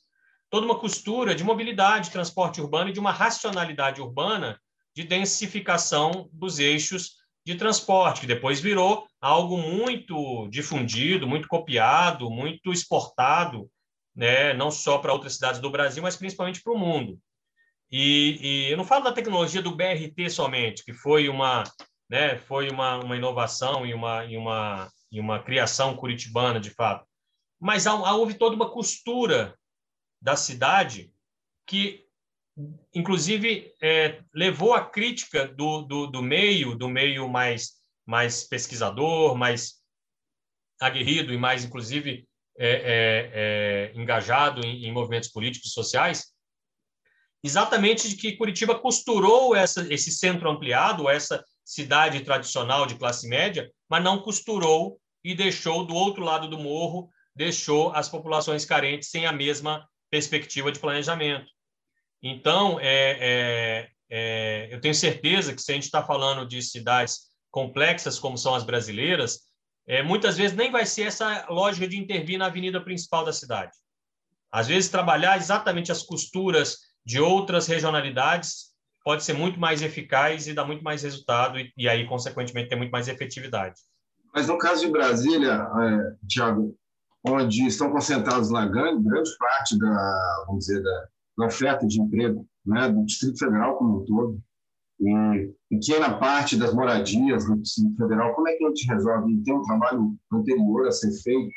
toda uma costura de mobilidade, transporte urbano e de uma racionalidade urbana de densificação dos eixos de transporte, que depois virou algo muito difundido, muito copiado, muito exportado, né? Não só para outras cidades do Brasil, mas principalmente para o mundo. E, e eu não falo da tecnologia do B R T somente, que foi uma, né, foi uma, uma inovação e uma, e, uma, e uma criação curitibana, de fato. Mas há, houve toda uma costura da cidade que, inclusive, é, levou à crítica do, do, do meio, do meio mais, mais pesquisador, mais aguerrido e mais, inclusive, é, é, é, engajado em, em movimentos políticos e sociais, exatamente de que Curitiba costurou essa, esse centro ampliado, essa cidade tradicional de classe média, mas não costurou e deixou do outro lado do morro, deixou as populações carentes sem a mesma perspectiva de planejamento. Então, é, é, É, eu tenho certeza que se a gente está falando de cidades complexas como são as brasileiras, é, muitas vezes nem vai ser essa lógica de intervir na avenida principal da cidade. Às vezes trabalhar exatamente as costuras de outras regionalidades pode ser muito mais eficaz e dar muito mais resultado e, e aí, consequentemente, ter muito mais efetividade. Mas no caso de Brasília, é, Thiago, onde estão concentrados na grande, grande parte da, vamos dizer, da, da oferta de emprego, né, do Distrito Federal como um todo, e pequena parte das moradias do Distrito Federal, como é que a gente resolve ter um trabalho anterior a ser feito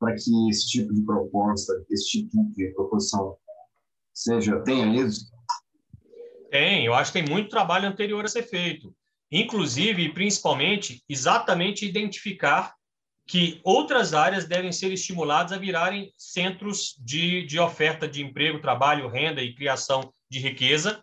para que esse tipo de proposta, esse tipo de proposição seja, tenha êxito? Tem, eu acho que tem muito trabalho anterior a ser feito. Inclusive, e principalmente, exatamente identificar que outras áreas devem ser estimuladas a virarem centros de, de oferta de emprego, trabalho, renda e criação de riqueza,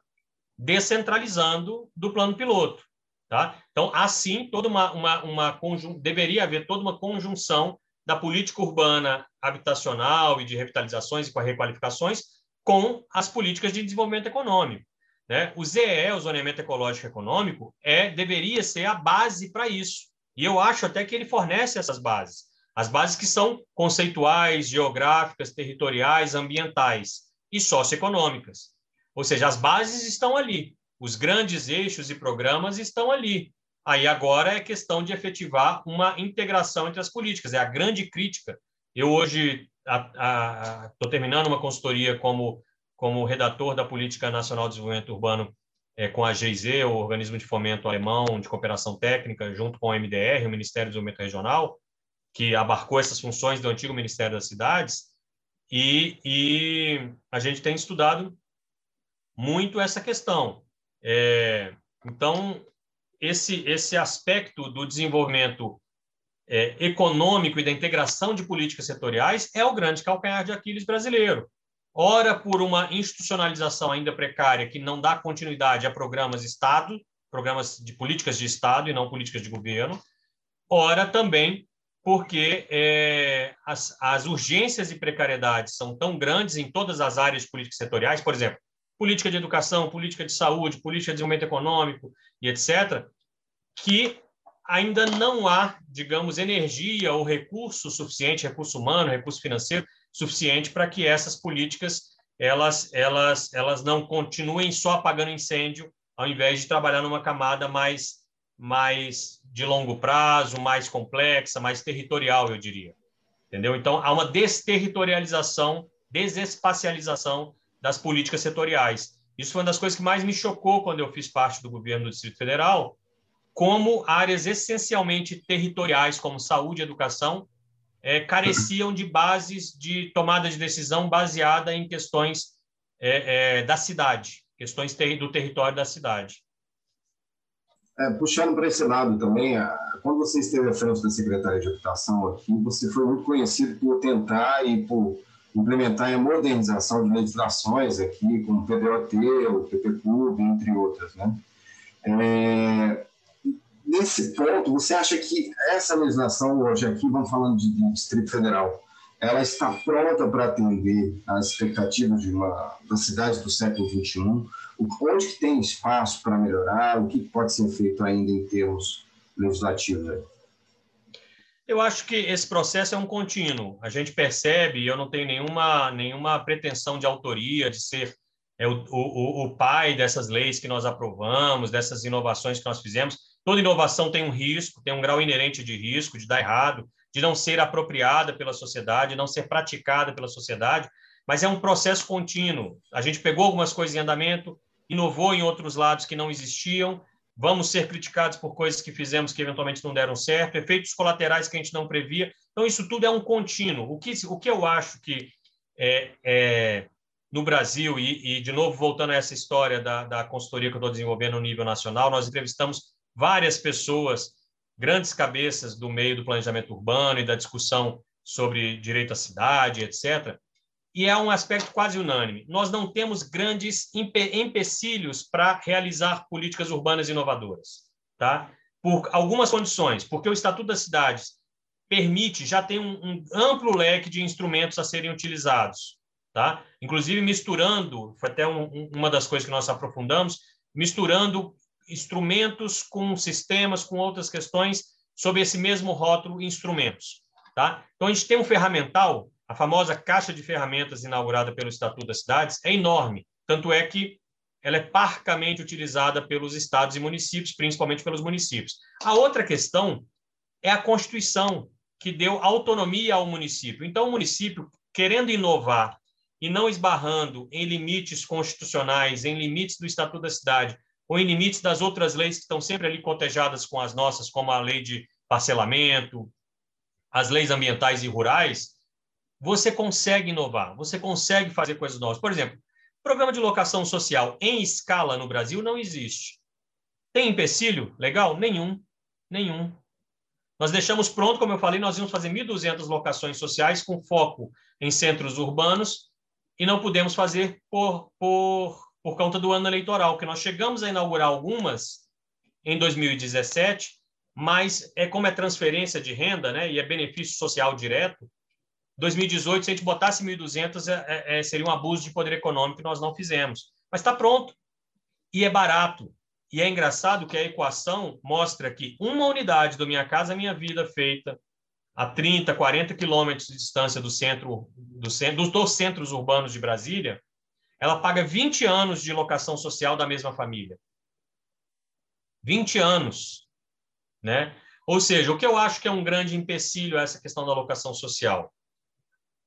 descentralizando do plano piloto. Tá? Então, assim, toda uma, uma, uma conjun... deveria haver toda uma conjunção da política urbana habitacional e de revitalizações e com requalificações com as políticas de desenvolvimento econômico. Né? O Z E E, o Zoneamento Ecológico Econômico, é, deveria ser a base para isso. E eu acho até que ele fornece essas bases. As bases que são conceituais, geográficas, territoriais, ambientais e socioeconômicas. Ou seja, as bases estão ali. Os grandes eixos e programas estão ali. Aí agora é questão de efetivar uma integração entre as políticas. É a grande crítica. Eu hoje estou terminando uma consultoria como... como redator da Política Nacional de Desenvolvimento Urbano é, com a G I Z, o Organismo de Fomento Alemão de Cooperação Técnica, junto com o M D R, o Ministério do Desenvolvimento Regional, que abarcou essas funções do antigo Ministério das Cidades, e, e a gente tem estudado muito essa questão. É, então, esse, esse aspecto do desenvolvimento é, econômico e da integração de políticas setoriais é o grande calcanhar de Aquiles brasileiro. Ora, por uma institucionalização ainda precária que não dá continuidade a programas de Estado, programas de políticas de Estado e não políticas de governo, ora também porque é, as, as urgências e precariedades são tão grandes em todas as áreas de políticas setoriais, por exemplo, política de educação, política de saúde, política de desenvolvimento econômico e etcétera, que ainda não há, digamos, energia ou recurso suficiente, recurso humano, recurso financeiro, suficiente para que essas políticas elas, elas, elas não continuem só apagando incêndio, ao invés de trabalhar numa camada mais, mais de longo prazo, mais complexa, mais territorial, eu diria. Entendeu? Então, há uma desterritorialização, desespacialização das políticas setoriais. Isso foi uma das coisas que mais me chocou quando eu fiz parte do governo do Distrito Federal, como áreas essencialmente territoriais, como saúde e educação, É, careciam de bases de tomada de decisão baseada em questões é, é, da cidade, questões ter, do território da cidade. É, puxando para esse lado também, quando você esteve à frente da Secretaria de Habitação aqui, você foi muito conhecido por tentar e por implementar a modernização de legislações aqui, como o P D O T, o P P Q, entre outras, né? É... Nesse ponto, você acha que essa legislação hoje aqui, vamos falando de Distrito Federal, ela está pronta para atender às expectativas de uma, da cidade do século vinte e um? Onde que tem espaço para melhorar? O que pode ser feito ainda em termos legislativos? Eu acho que esse processo é um contínuo. A gente percebe, e eu não tenho nenhuma, nenhuma pretensão de autoria, de ser é, o, o, o pai dessas leis que nós aprovamos, dessas inovações que nós fizemos. Toda inovação tem um risco, tem um grau inerente de risco, de dar errado, de não ser apropriada pela sociedade, de não ser praticada pela sociedade, mas é um processo contínuo. A gente pegou algumas coisas em andamento, inovou em outros lados que não existiam, vamos ser criticados por coisas que fizemos que eventualmente não deram certo, efeitos colaterais que a gente não previa. Então, isso tudo é um contínuo. O que, o que eu acho que é, é, no Brasil, e, e de novo voltando a essa história da, da consultoria que eu estou desenvolvendo no nível nacional, nós entrevistamos várias pessoas, grandes cabeças do meio do planejamento urbano e da discussão sobre direito à cidade, etcétera. E é um aspecto quase unânime. Nós não temos grandes empe empecilhos para realizar políticas urbanas inovadoras, tá? Por algumas condições, porque o Estatuto das Cidades permite, já tem um, um amplo leque de instrumentos a serem utilizados, tá? Inclusive misturando, foi até um, um, uma das coisas que nós aprofundamos, misturando instrumentos com sistemas, com outras questões, sob esse mesmo rótulo, instrumentos. Tá? Então, a gente tem um ferramental, a famosa caixa de ferramentas inaugurada pelo Estatuto das Cidades, é enorme, tanto é que ela é parcamente utilizada pelos estados e municípios, principalmente pelos municípios. A outra questão é a Constituição, que deu autonomia ao município. Então, o município, querendo inovar e não esbarrando em limites constitucionais, em limites do Estatuto da Cidade, ou em limites das outras leis que estão sempre ali cotejadas com as nossas, como a lei de parcelamento, as leis ambientais e rurais, você consegue inovar, você consegue fazer coisas novas. Por exemplo, programa de locação social em escala no Brasil não existe. Tem empecilho? Legal? Nenhum. Nenhum. Nós deixamos pronto, como eu falei, nós íamos fazer mil e duzentas locações sociais com foco em centros urbanos e não pudemos fazer por, por, por conta do ano eleitoral, que nós chegamos a inaugurar algumas em dois mil e dezessete, mas é como é transferência de renda, né, e é benefício social direto, dois mil e dezoito, se a gente botasse mil e duzentas, é, é, seria um abuso de poder econômico que nós não fizemos. Mas está pronto. E é barato. E é engraçado que a equação mostra que uma unidade do Minha Casa Minha Vida feita a trinta, quarenta quilômetros de distância do centro, do centro, dos centros urbanos de Brasília, ela paga vinte anos de locação social da mesma família. vinte anos. Né? Ou seja, o que eu acho que é um grande empecilho a essa questão da locação social?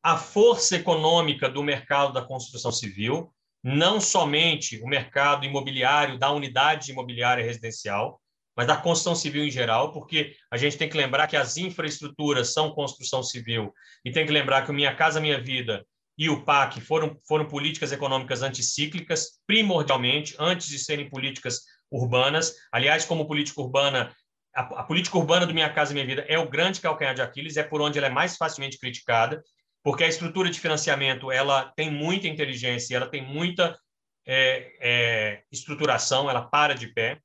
A força econômica do mercado da construção civil, não somente o mercado imobiliário, da unidade imobiliária residencial, mas da construção civil em geral, porque a gente tem que lembrar que as infraestruturas são construção civil e tem que lembrar que o Minha Casa Minha Vida e o P A C foram, foram políticas econômicas anticíclicas, primordialmente, antes de serem políticas urbanas. Aliás, como política urbana, a, a política urbana do Minha Casa Minha Vida é o grande calcanhar de Aquiles, é por onde ela é mais facilmente criticada, porque a estrutura de financiamento ela tem muita inteligência, ela tem muita é, é, estruturação, ela para de pé,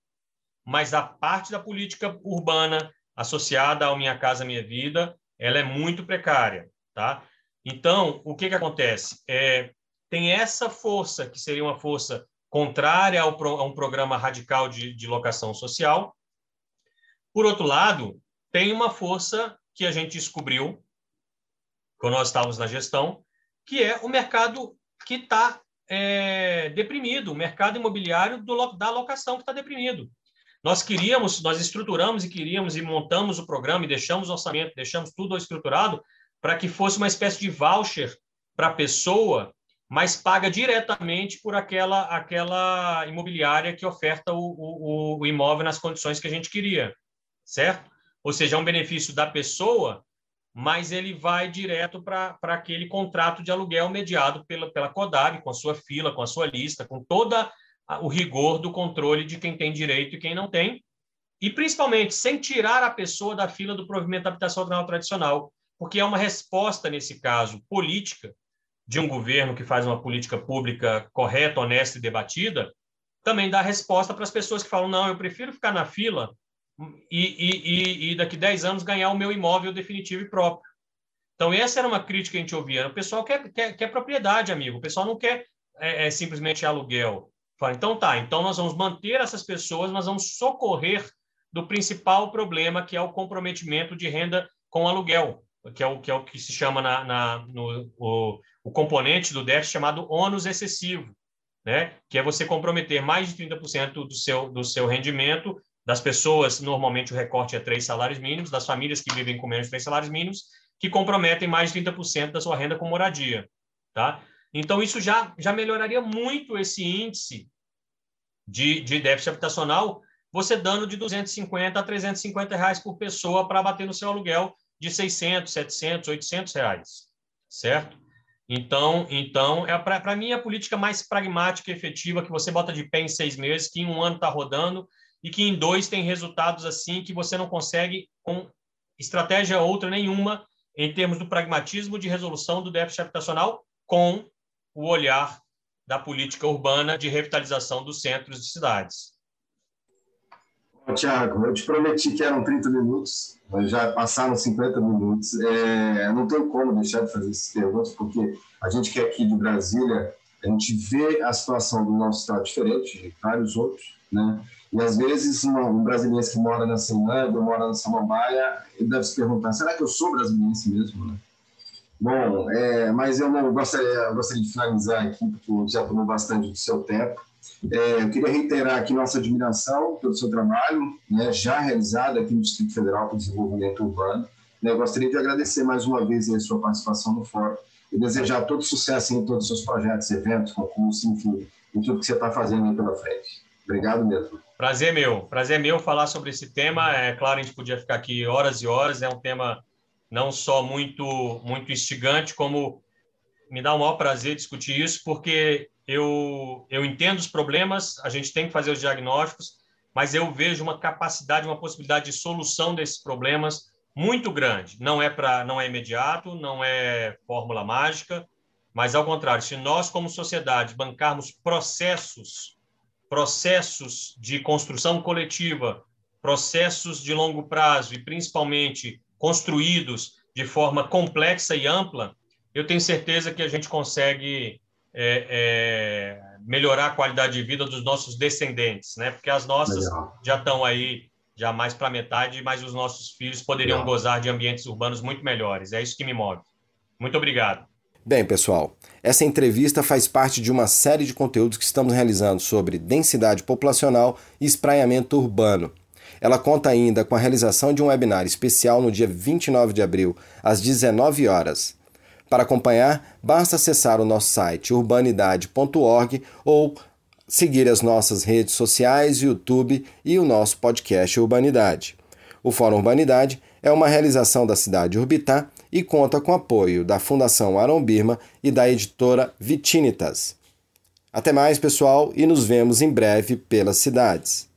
mas a parte da política urbana associada ao Minha Casa Minha Vida, ela é muito precária. Tá? Então, o que, que acontece? É, tem essa força, que seria uma força contrária ao pro, a um programa radical de, de locação social. Por outro lado, tem uma força que a gente descobriu, quando nós estávamos na gestão, que é o mercado que está é, deprimido, o mercado imobiliário do, da locação que está deprimido. Nós queríamos, nós estruturamos e queríamos e montamos o programa e deixamos o orçamento, deixamos tudo estruturado para que fosse uma espécie de voucher para a pessoa, mas paga diretamente por aquela, aquela imobiliária que oferta o, o, o imóvel nas condições que a gente queria, certo? Ou seja, é um benefício da pessoa, mas ele vai direto para aquele contrato de aluguel mediado pela, pela CODAB, com a sua fila, com a sua lista, com todo o rigor do controle de quem tem direito e quem não tem, e principalmente sem tirar a pessoa da fila do provimento habitacional tradicional, porque é uma resposta, nesse caso, política, de um governo que faz uma política pública correta, honesta e debatida, também dá resposta para as pessoas que falam, não, eu prefiro ficar na fila, E, e, e daqui a dez anos ganhar o meu imóvel definitivo e próprio. Então, essa era uma crítica que a gente ouvia. O pessoal quer, quer, quer propriedade, amigo. O pessoal não quer é, é, simplesmente aluguel. Fala, então tá, então nós vamos manter essas pessoas, nós vamos socorrer do principal problema, que é o comprometimento de renda com aluguel, que é o que, é o que se chama na, na, no, o, o componente do déficit chamado ônus excessivo, né? Que é você comprometer mais de trinta por cento do seu, do seu rendimento. Das pessoas, normalmente o recorte é três salários mínimos, das famílias que vivem com menos de três salários mínimos, que comprometem mais de trinta por cento da sua renda com moradia. Tá? Então, isso já, já melhoraria muito esse índice de, de déficit habitacional, você dando de duzentos e cinquenta a trezentos e cinquenta reais por pessoa para bater no seu aluguel de seiscentos, setecentos, oitocentos reais. Certo? Então, então é para mim, a política mais pragmática e efetiva, que você bota de pé em seis meses, que em um ano está rodando, e que em dois tem resultados assim que você não consegue com estratégia outra nenhuma em termos do pragmatismo de resolução do déficit habitacional com o olhar da política urbana de revitalização dos centros de cidades. Thiago, eu te prometi que eram trinta minutos, mas já passaram cinquenta minutos. É, não tem como deixar de fazer essas perguntas, porque a gente que é aqui de Brasília A gente vê a situação do nosso estado diferente de vários outros, né? E às vezes uma, um brasileiro que mora na Ceilândia, mora na Samambaia, ele deve se perguntar, será que eu sou brasileiro mesmo, né? Bom, é, mas eu não gostaria, eu gostaria de finalizar aqui, porque já tomou bastante do seu tempo. É, eu queria reiterar aqui nossa admiração pelo seu trabalho, né, já realizado aqui no Distrito Federal para o Desenvolvimento Urbano. Eu gostaria de agradecer mais uma vez a sua participação no fórum e desejar todo sucesso em todos os seus projetos, eventos, concursos, enfim, em tudo que você está fazendo aí pela frente. Obrigado mesmo. Prazer meu, prazer meu falar sobre esse tema. É claro, a gente podia ficar aqui horas e horas, é um tema não só muito, muito instigante, como me dá o maior prazer discutir isso, porque eu, eu entendo os problemas, a gente tem que fazer os diagnósticos, mas eu vejo uma capacidade, uma possibilidade de solução desses problemas muito grande. Não é, pra, não é imediato, não é fórmula mágica, mas, ao contrário, se nós, como sociedade, bancarmos processos, processos de construção coletiva, processos de longo prazo e, principalmente, construídos de forma complexa e ampla, eu tenho certeza que a gente consegue é, é, melhorar a qualidade de vida dos nossos descendentes, né? Porque as nossas Legal. já estão aí, já mais para metade, mas os nossos filhos poderiam Legal. gozar de ambientes urbanos muito melhores. É isso que me move. Muito obrigado. Bem, pessoal, essa entrevista faz parte de uma série de conteúdos que estamos realizando sobre densidade populacional e espraiamento urbano. Ela conta ainda com a realização de um webinar especial no dia vinte e nove de abril, às dezenove horas. Para acompanhar, basta acessar o nosso site urbanidade ponto org ou seguir as nossas redes sociais, YouTube e o nosso podcast Urbanidade. O Fórum Urbanidade é uma realização da Cidade Orbitar e conta com apoio da Fundação Aaron Birman e da editora Vitinitas. Até mais, pessoal, e nos vemos em breve pelas cidades.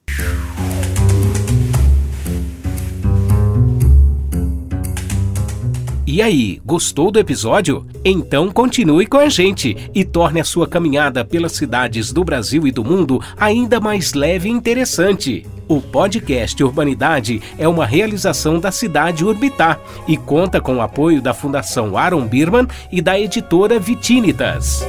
E aí, gostou do episódio? Então continue com a gente e torne a sua caminhada pelas cidades do Brasil e do mundo ainda mais leve e interessante. O podcast Urbanidade é uma realização da Cidade Orbitar e conta com o apoio da Fundação Aaron Birman e da editora Vitinitas.